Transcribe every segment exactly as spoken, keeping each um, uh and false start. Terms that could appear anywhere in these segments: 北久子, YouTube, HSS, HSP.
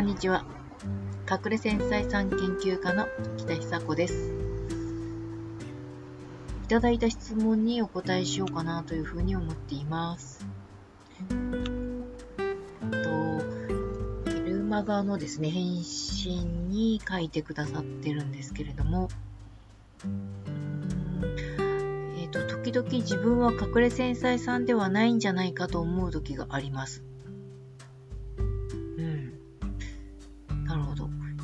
こんにちは。隠れ繊細さん研究家の北久子です。いただいた質問にお答えしようかなというふうに思っています。とエルマガのですね、返信に書いてくださってるんですけれども、えーと、時々自分は隠れ繊細さんではないんじゃないかと思う時があります。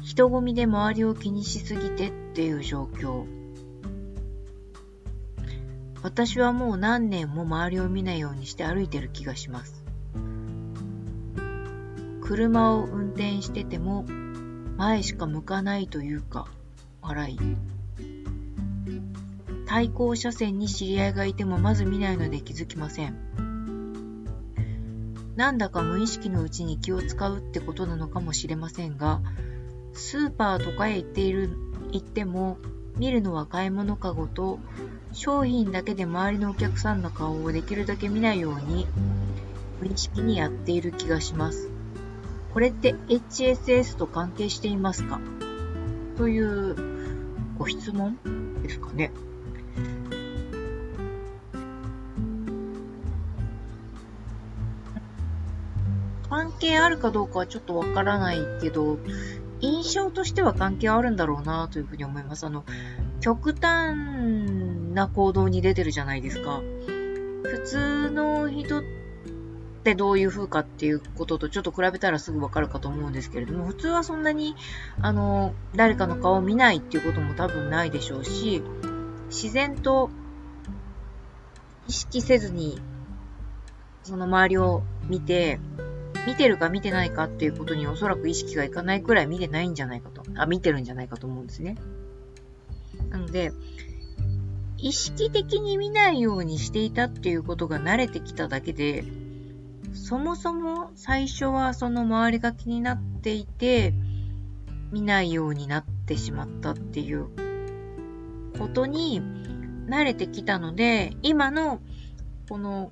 人混みで周りを気にしすぎてっていう状況。私はもう何年も周りを見ないようにして歩いてる気がします。車を運転してても前しか向かないというか、笑い。対向車線に知り合いがいてもまず見ないので気づきません。なんだか無意識のうちに気を使うってことなのかもしれませんが、スーパーとかへ行っている、行っても見るのは買い物かごと商品だけで周りのお客さんの顔をできるだけ見ないように無意識にやっている気がします。これって エイチエスエス と関係していますか？というご質問ですかね。関係あるかどうかはちょっとわからないけど、印象としては関係あるんだろうなというふうに思います。あの、極端な行動に出てるじゃないですか。普通の人ってどういう風かっていうこととちょっと比べたらすぐわかるかと思うんですけれども、普通はそんなに、あの、誰かの顔を見ないっていうことも多分ないでしょうし、自然と意識せずに、その周りを見て、見てるか見てないかっていうことにおそらく意識がいかないくらい見てないんじゃないかと、あ、見てるんじゃないかと思うんですね。なので、意識的に見ないようにしていたっていうことが慣れてきただけで、そもそも最初はその周りが気になっていて、見ないようになってしまったっていうことに慣れてきたので、今のこの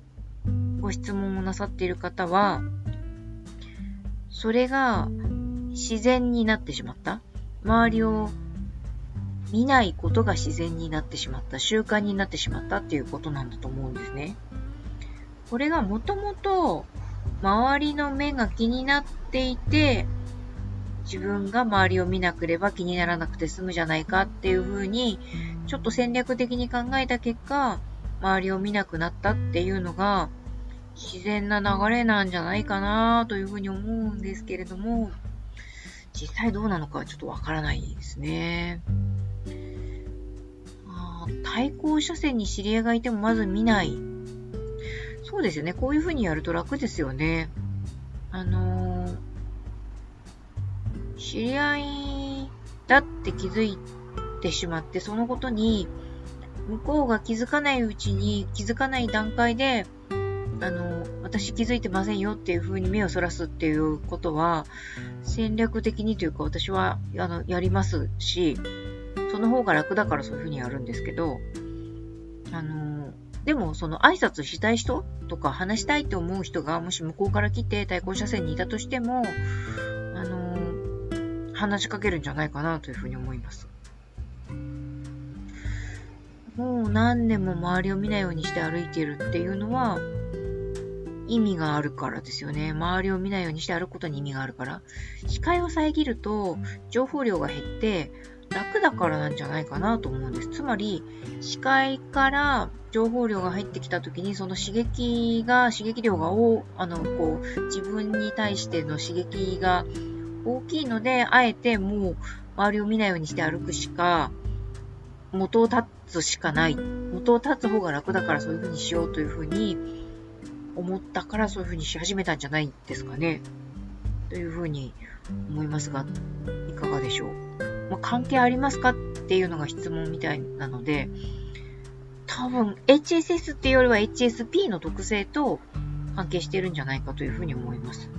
ご質問をなさっている方は、それが自然になってしまった。周りを見ないことが自然になってしまった。習慣になってしまったっていうことなんだと思うんですね。これがもともと周りの目が気になっていて、自分が周りを見なければ気にならなくて済むじゃないかっていうふうに、ちょっと戦略的に考えた結果、周りを見なくなったっていうのが、自然な流れなんじゃないかなというふうに思うんですけれども、実際どうなのかはちょっとわからないですね。あ、対向車線に知り合いがいてもまず見ない。そうですよね。こういうふうにやると楽ですよね。あのー、知り合いだって気づいてしまって、そのことに向こうが気づかないうちに、気づかない段階で、あの、私気づいてませんよっていう風に目をそらすっていうことは、戦略的にというか私はあのやりますし、その方が楽だからそういう風にやるんですけど、あの、でもその挨拶したい人とか話したいって思う人がもし向こうから来て対向車線にいたとしても、あの、話しかけるんじゃないかなという風に思います。もう何年も周りを見ないようにして歩いてるっていうのは、意味があるからですよね。周りを見ないようにして歩くことに意味があるから。視界を遮ると情報量が減って楽だからなんじゃないかなと思うんです。つまり視界から情報量が入ってきた時にその刺激が、刺激量が多、あの、こう、自分に対しての刺激が大きいので、あえてもう周りを見ないようにして歩くしか、元を立つしかない。元を立つ方が楽だからそういう風にしようという風に思ったからそういう風にし始めたんじゃないですかね。という風に思いますが、いかがでしょう。まあ、関係ありますかっていうのが質問みたいなので、多分 エイチエスエス っていうよりは エイチエスピー の特性と関係してるんじゃないかという風に思います。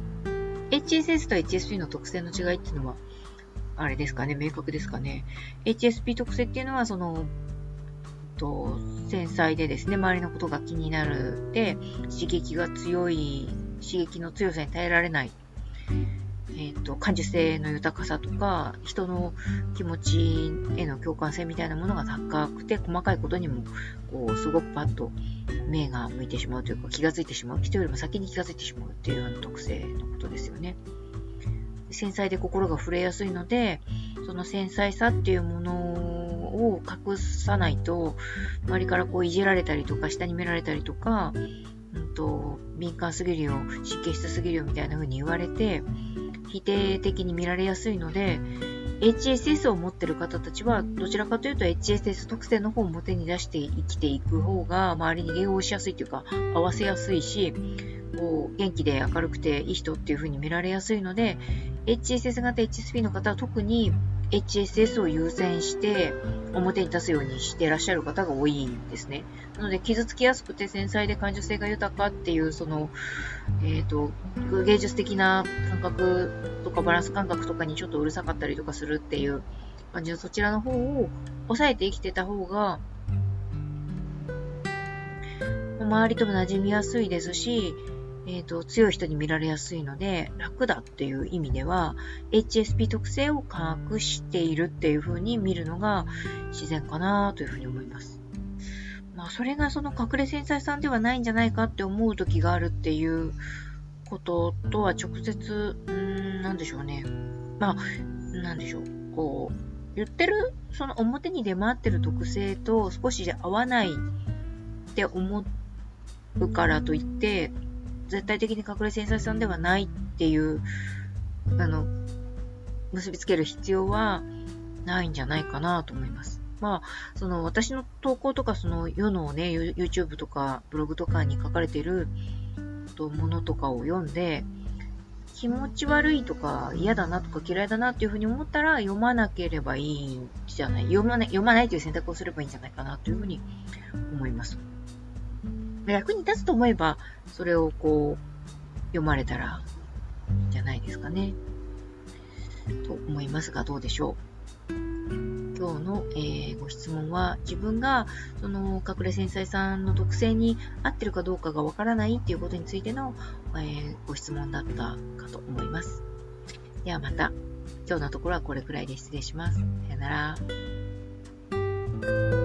エイチエスエス と エイチエスピー の特性の違いっていうのは、あれですかね、明確ですかね。エイチエスピー 特性っていうのは、その、と繊細でですね、周りのことが気になるで、刺激が強い、刺激の強さに耐えられない。えー、と感受性の豊かさとか人の気持ちへの共感性みたいなものが高くて、細かいことにもこうすごくパッと目が向いてしまうというか、気がついてしまう、人よりも先に気がついてしまうっていうような特性のことですよね。繊細で心が触れやすいので、その繊細さっていうものを隠さないと、周りからこういじられたりとか下に見られたりとか、うん、と敏感すぎるよ、神経質すぎるよみたいな風に言われて否定的に見られやすいので、 エイチエスエス を持ってる方たちはどちらかというと エイチエスエス 特性の方を表に出して生きていく方が周りに迎合しやすいというか、合わせやすいし、こう元気で明るくていい人っていう風に見られやすいので、 エイチエスエス 型 エイチエスピー の方は特に エイチエスエス を優先して表に出すようにしていらっしゃる方が多いんですね。なので傷つきやすくて繊細で感受性が豊かっていう、その、えーと、芸術的な感覚とかバランス感覚とかにちょっとうるさかったりとかするっていう感じの、そちらの方を抑えて生きてた方が周りとも馴染みやすいですし、えーと、強い人に見られやすいので楽だっていう意味では エイチエスピー 特性を隠しているっていう風に見るのが自然かなという風に思います。まあそれがその隠れ繊細さんではないんじゃないかって思う時があるっていうこととは直接、うーん、なんでしょうね。まあなんでしょう。こう言ってるその表に出回ってる特性と少し合わないって思うからといって。絶対的に隠れ繊細さんではないっていうあの結びつける必要はないんじゃないかなと思います。まあその私の投稿とかその世のね YouTube とかブログとかに書かれているものとかを読んで、気持ち悪いとか嫌だなとか嫌いだなっていうふうに思ったら読まなければいいんじゃない、読まない、読まないという選択をすればいいんじゃないかなというふうに思います。役に立つと思えば、それをこう、読まれたら、じゃないですかね。と思いますが、どうでしょう。今日の、えー、ご質問は、自分が、その、隠れ繊細さんの特性に合ってるかどうかがわからないっていうことについての、えー、ご質問だったかと思います。ではまた、今日のところはこれくらいで失礼します。さよなら。